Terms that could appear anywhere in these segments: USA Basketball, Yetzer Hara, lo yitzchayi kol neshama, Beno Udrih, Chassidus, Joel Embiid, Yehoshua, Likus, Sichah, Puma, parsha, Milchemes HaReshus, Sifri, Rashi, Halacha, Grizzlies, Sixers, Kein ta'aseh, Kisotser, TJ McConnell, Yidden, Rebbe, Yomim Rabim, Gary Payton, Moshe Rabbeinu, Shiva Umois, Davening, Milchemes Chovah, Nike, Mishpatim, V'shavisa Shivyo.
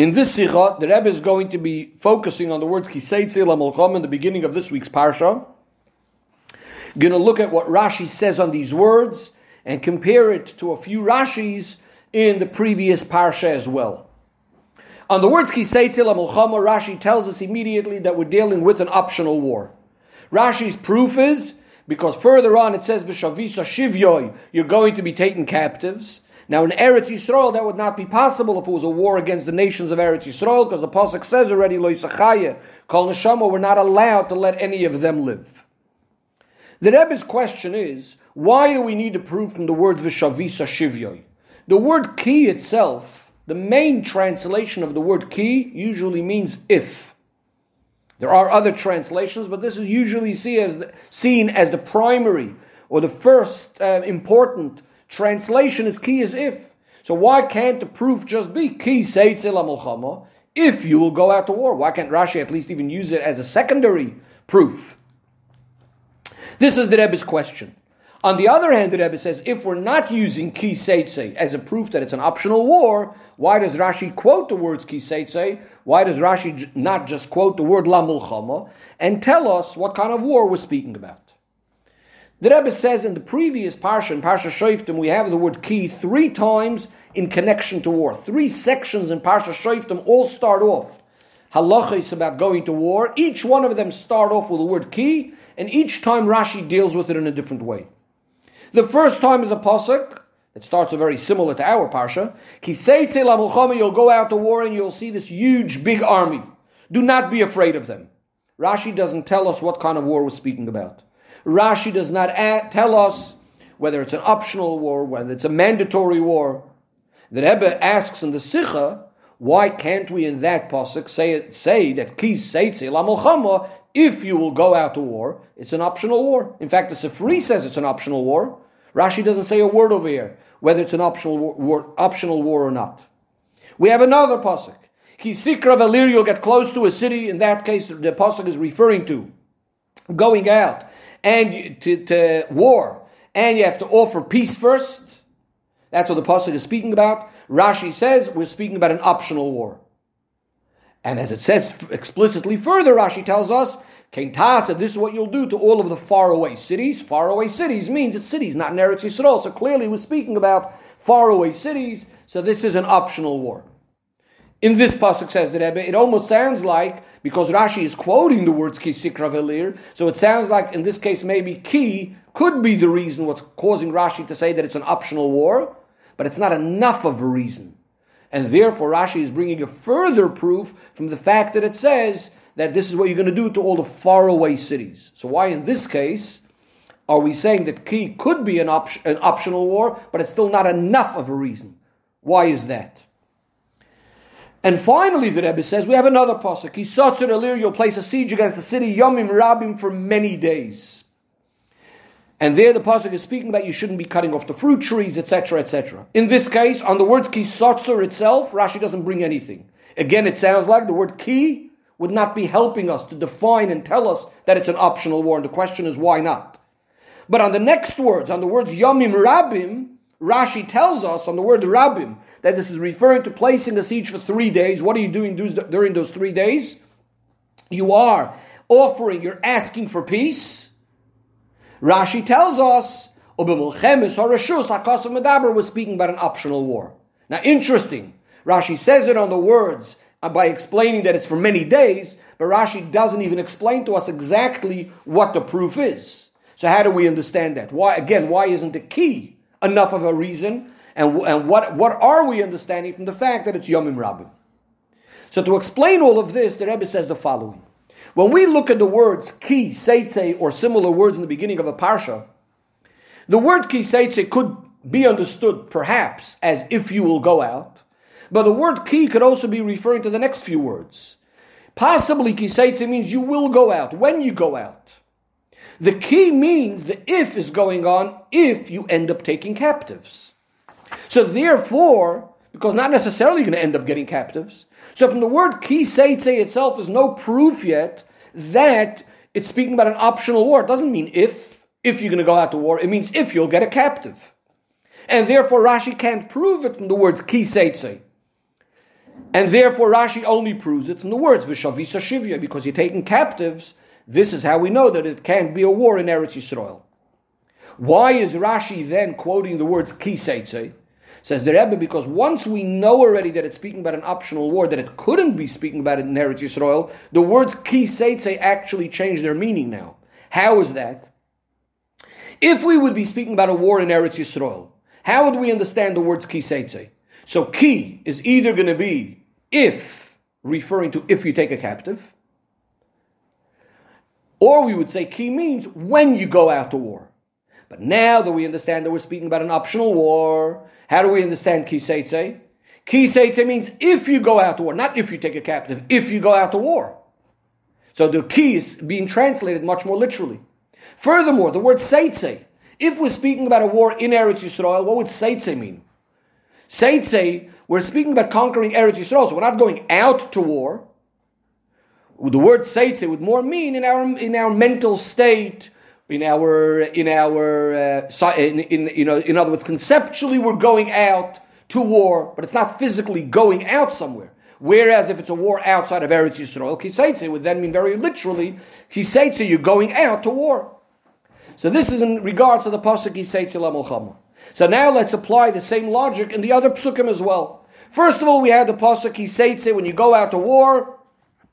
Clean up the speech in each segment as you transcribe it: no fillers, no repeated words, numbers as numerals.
In this Sichah, the Rebbe is going to be focusing on the words Ki Seitzei Lamilchama in the beginning of this week's Parsha. Going to look at what Rashi says on these words and compare it to a few Rashis in the previous Parsha as well. On the words Ki Seitzei Lamilchama, Rashi tells us immediately that we're dealing with an optional war. Rashi's proof is, because further on it says V'shavisa Shivyo, you're going to be taken captives. Now in Eretz Yisroel, that would not be possible if it was a war against the nations of Eretz Yisroel, because the Pasuk says already, lo yitzchayi kol neshama, we're not allowed to let any of them live. The Rebbe's question is, why do we need to prove from the words V'shavisa Shivyo? The word ki itself, the main translation of the word ki, usually means if. There are other translations, but this is usually seen as the primary or the first important translation is ki is if. So why can't the proof just be ki seitzei lamilchama, if you will go out to war? Why can't Rashi at least even use it as a secondary proof? This is the Rebbe's question. On the other hand, the Rebbe says, if we're not using ki seitzei as a proof that it's an optional war, why does Rashi quote the words ki seitzei? Why does Rashi not just quote the word lamilchama and tell us what kind of war we're speaking about? The Rebbe says in the previous Parsha, in Parsha Shoftim, we have the word ki 3 times in connection to war. 3 sections in Parsha Shoftim all start off. Halacha is about going to war. Each one of them start off with the word ki, and each time Rashi deals with it in a different way. The first time is a Pasuk. It starts very similar to our Parsha. Ki seitzei lamilchama, you'll go out to war and you'll see this huge, big army. Do not be afraid of them. Rashi doesn't tell us what kind of war we're speaking about. Rashi does not tell us whether it's an optional war, whether it's a mandatory war. The Rebbe asks in the Sichah, why can't we in that pasuk say that Ki Seitzei Lamilchama, if you will go out to war, it's an optional war. In fact, the Sifri says it's an optional war. Rashi doesn't say a word over here, whether it's an optional war or not. We have another pasuk. Ki Sikrav El Ir, you'll get close to a city. In that case, the pasuk is referring to going out and to war, and you have to offer peace first. That's what the pasuk is speaking about. Rashi says we're speaking about an optional war. And as it says explicitly further, Rashi tells us, Kein ta'aseh, this is what you'll do to all of the faraway cities. Faraway cities means it's cities, not in Eretz Yisrael. So clearly we're speaking about faraway cities, so this is an optional war. In this pasuk, says the Rebbe, it almost sounds like, because Rashi is quoting the words Ki Sikrav El Ir, so it sounds like in this case maybe Ki could be the reason what's causing Rashi to say that it's an optional war, but it's not enough of a reason. And therefore Rashi is bringing a further proof from the fact that it says that this is what you're going to do to all the faraway cities. So why in this case are we saying that Ki could be an optional war, but it's still not enough of a reason? Why is that? And finally, the Rebbe says, we have another pasuk. Kisotser elir, you'll place a siege against the city, Yomim Rabim, for many days. And there the pasuk is speaking about you shouldn't be cutting off the fruit trees, etc., etc. In this case, on the word kisotser itself, Rashi doesn't bring anything. Again, it sounds like the word ki would not be helping us to define and tell us that it's an optional war. And the question is, why not? But on the next words, on the words Yomim Rabim, Rashi tells us on the word Rabim, that this is referring to placing a siege for 3 days. What are you doing during those 3 days? You are offering, you're asking for peace. Rashi tells us, Milchemes HaReshus, was speaking about an optional war. Now, interesting. Rashi says it on the words by explaining that it's for many days, but Rashi doesn't even explain to us exactly what the proof is. So how do we understand that? Why isn't the key enough of a reason? And what are we understanding from the fact that it's Yomim Rabim? So to explain all of this, the Rebbe says the following. When we look at the words ki, seitzei, or similar words in the beginning of a parsha, the word ki, seitzei could be understood perhaps as if you will go out, but the word ki could also be referring to the next few words. Possibly ki, seitzei means you will go out, when you go out. The ki means the if is going on if you end up taking captives. So therefore, because not necessarily going to end up getting captives, so from the word ki seitzei itself is no proof yet that it's speaking about an optional war. It doesn't mean if you're going to go out to war. It means if you'll get a captive. And therefore Rashi can't prove it from the words ki seitzei. And therefore Rashi only proves it in the words V'shavisa Shivyo, because you're taking captives. This is how we know that it can't be a war in Eretz Yisroel. Why is Rashi then quoting the words Ki Seitzei? Says the Rebbe, because once we know already that it's speaking about an optional war, that it couldn't be speaking about it in Eretz Yisroel, the words Ki Seitzei actually change their meaning now. How is that? If we would be speaking about a war in Eretz Yisroel, how would we understand the words Ki Seitzei? So Ki is either going to be if, referring to if you take a captive, or we would say Ki means when you go out to war. But now that we understand that we're speaking about an optional war, how do we understand Ki Seitzei? Ki Seitzei means if you go out to war, not if you take a captive, if you go out to war. So the Ki is being translated much more literally. Furthermore, the word Seitzei, if we're speaking about a war in Eretz Yisrael, what would Seitzei mean? Seitzei, we're speaking about conquering Eretz Yisrael, so we're not going out to war. The word Seitzei would more mean in our mental state, in other words, conceptually we're going out to war, but it's not physically going out somewhere. Whereas if it's a war outside of Eretz Yisrael, Ki Seitzei would then mean very literally, Ki Seitzei, you're going out to war. So this is in regards to the pasuk Ki Seitzei Lamilchama. So now let's apply the same logic in the other psukim as well. First of all, we had the pasuk Ki Seitzei, when you go out to war,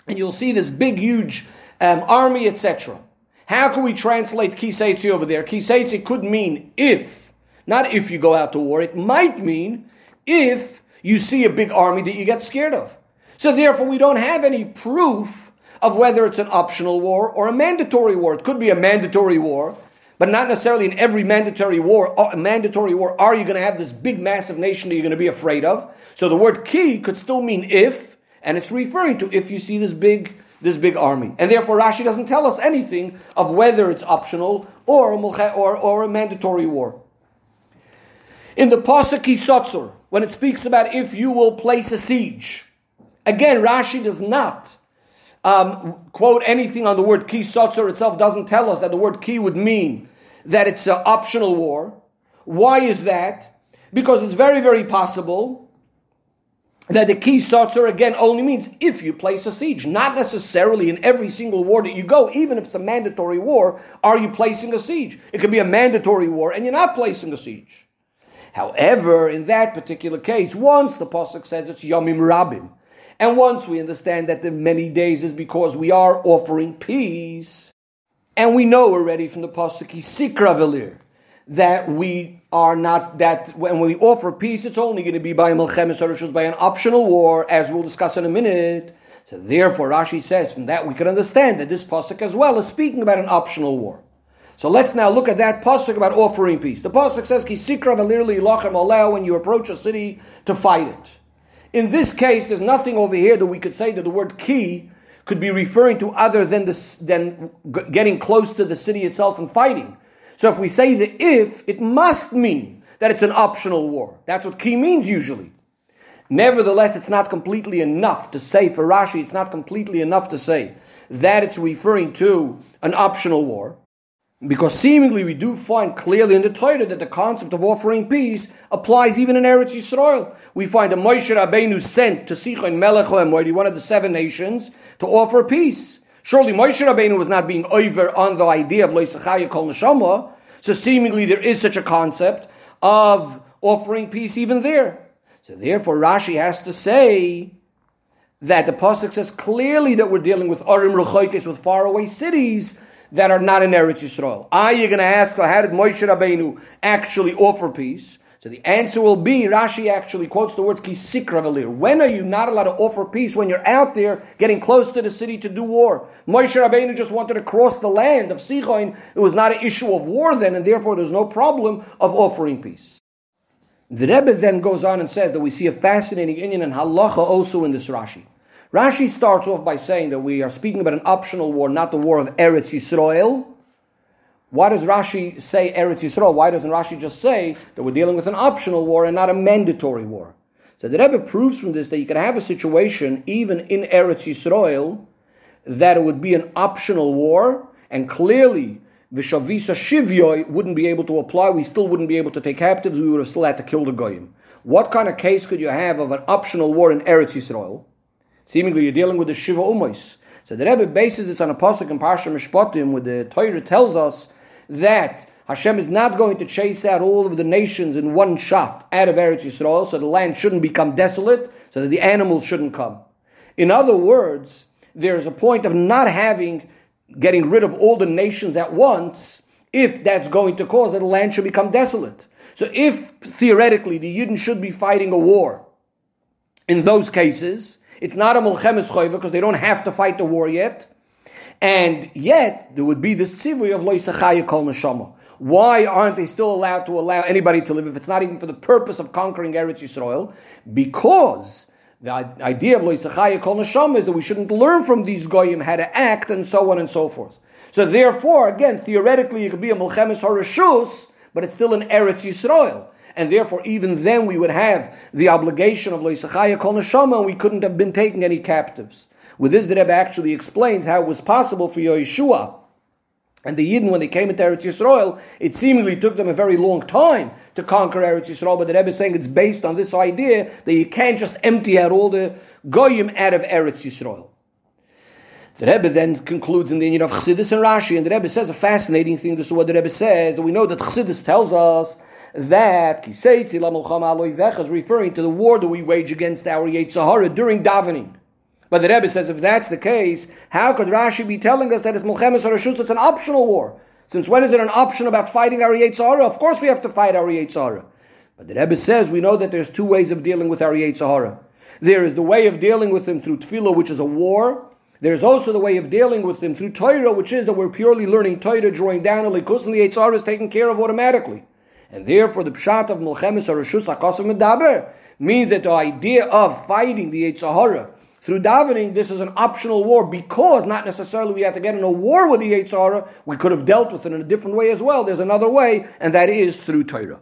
and you'll see this big, huge army, etc. How can we translate Ki Seitzei over there? Ki Seitzei could mean if, not if you go out to war. It might mean if you see a big army that you get scared of. So therefore, we don't have any proof of whether it's an optional war or a mandatory war. It could be a mandatory war, but not necessarily in every mandatory war are you going to have this big, massive nation that you're going to be afraid of. So the word Ki could still mean if, and it's referring to if you see this big army. And therefore Rashi doesn't tell us anything of whether it's optional or a mandatory war. In the pasuk Kisotser, when it speaks about if you will place a siege, again, Rashi does not quote anything on the word Kisotser itself, doesn't tell us that the word Ki would mean that it's an optional war. Why is that? Because it's very, very possible that the Ki Seitzei again only means if you place a siege. Not necessarily in every single war that you go, even if it's a mandatory war, are you placing a siege. It could be a mandatory war and you're not placing a siege. However, in that particular case, once the pasuk says it's Yomim Rabim, and once we understand that the many days is because we are offering peace, and we know already from the pasuk Ki Sikrav El Ir, that we are not, that when we offer peace, it's only going to be by Milchemes HaReshus, by an optional war, as we'll discuss in a minute. So therefore, Rashi says, from that we can understand that this pasuk as well is speaking about an optional war. So let's now look at that pasuk about offering peace. The pasuk says, Ki Sikrav El Ir Lilachem Aleh, when you approach a city to fight it. In this case, there's nothing over here that we could say that the word Ki could be referring to other than getting close to the city itself and fighting. So if we say the if, it must mean that it's an optional war. That's what Ki means usually. Nevertheless, it's not completely enough to say, for Rashi, it's not completely enough to say that it's referring to an optional war, because seemingly we do find clearly in the Torah that the concept of offering peace applies even in Eretz Yisrael. We find that Moshe Rabbeinu sent to Sichon Meleck, one of the 7 nations, to offer peace. Surely Moshe Rabbeinu was not being over on the idea of lo yitzchayi kol neshama, so seemingly there is such a concept of offering peace even there. So therefore Rashi has to say that the pasuk says clearly that we're dealing with Arim Ruchokis, with faraway cities that are not in Eretz Yisrael. You're going to ask, how did Moshe Rabbeinu actually offer peace? So the answer will be, Rashi actually quotes the words Ki Sikrav El Ir. When are you not allowed to offer peace? When you're out there getting close to the city to do war. Moshe Rabbeinu just wanted to cross the land of Sichon. It was not an issue of war then, and therefore there's no problem of offering peace. The Rebbe then goes on and says that we see a fascinating inyan and halacha also in this Rashi. Rashi starts off by saying that we are speaking about an optional war, not the war of Eretz Yisroel. Why does Rashi say Eretz Yisrael? Why doesn't Rashi just say that we're dealing with an optional war and not a mandatory war? So the Rebbe proves from this that you can have a situation, even in Eretz Yisrael, that it would be an optional war, and clearly V'shavisa Shivyo wouldn't be able to apply. We still wouldn't be able to take captives. We would have still had to kill the Goyim. What kind of case could you have of an optional war in Eretz Yisroel? Seemingly you're dealing with the Shiva Umois. So the Rebbe bases this on a Pasuk in Parsha Mishpatim, where the Torah tells us that Hashem is not going to chase out all of the nations in one shot out of Eretz Yisroel, so the land shouldn't become desolate, so that the animals shouldn't come. In other words, there is a point of not getting rid of all the nations at once, if that's going to cause that the land should become desolate. So if, theoretically, the Yidden should be fighting a war, in those cases, it's not a Milchemes Chovah, because they don't have to fight the war yet, and yet, there would be this Sifri of lo yitzchayi kol neshama. Why aren't they still allowed to allow anybody to live if it's not even for the purpose of conquering Eretz Yisroel? Because the idea of lo yitzchayi kol neshama is that we shouldn't learn from these Goyim how to act and so on and so forth. So therefore, again, theoretically, it could be a Milchemes HaReshus, but it's still an Eretz Yisroel. And therefore, even then, we would have the obligation of lo yitzchayi kol neshama, and we couldn't have been taking any captives. With this, the Rebbe actually explains how it was possible for Yehoshua and the Yidden, when they came into Eretz Yisroel, it seemingly took them a very long time to conquer Eretz Yisroel, but the Rebbe is saying it's based on this idea that you can't just empty out all the Goyim out of Eretz Yisroel. The Rebbe then concludes in the union of Chassidus and Rashi, and the Rebbe says a fascinating thing. This is what the Rebbe says, that we know that Chassidus tells us that Ki Seitzei Lamilchama is referring to the war that we wage against our Yetzer Hara during Davening. But the Rebbe says, if that's the case, how could Rashi be telling us that it's Milchemes HaReshus, it's an optional war? Since when is it an option about fighting our Yetzer Hara? Of course we have to fight our Yetzer Hara. But the Rebbe says, we know that there's two ways of dealing with our Yetzer Hara. There is the way of dealing with him through tefillah, which is a war. There's also the way of dealing with him through Torah, which is that we're purely learning Torah, drawing down a Likus, and the Yetzer Hara is taken care of automatically. And therefore the pshat of Milchemes HaReshus HaKosem Medaber means that the idea of fighting the Yetzer Hara through davening, this is an optional war, because not necessarily we had to get in a war with the Yetzer Hara. We could have dealt with it in a different way as well. There's another way, and that is through Torah.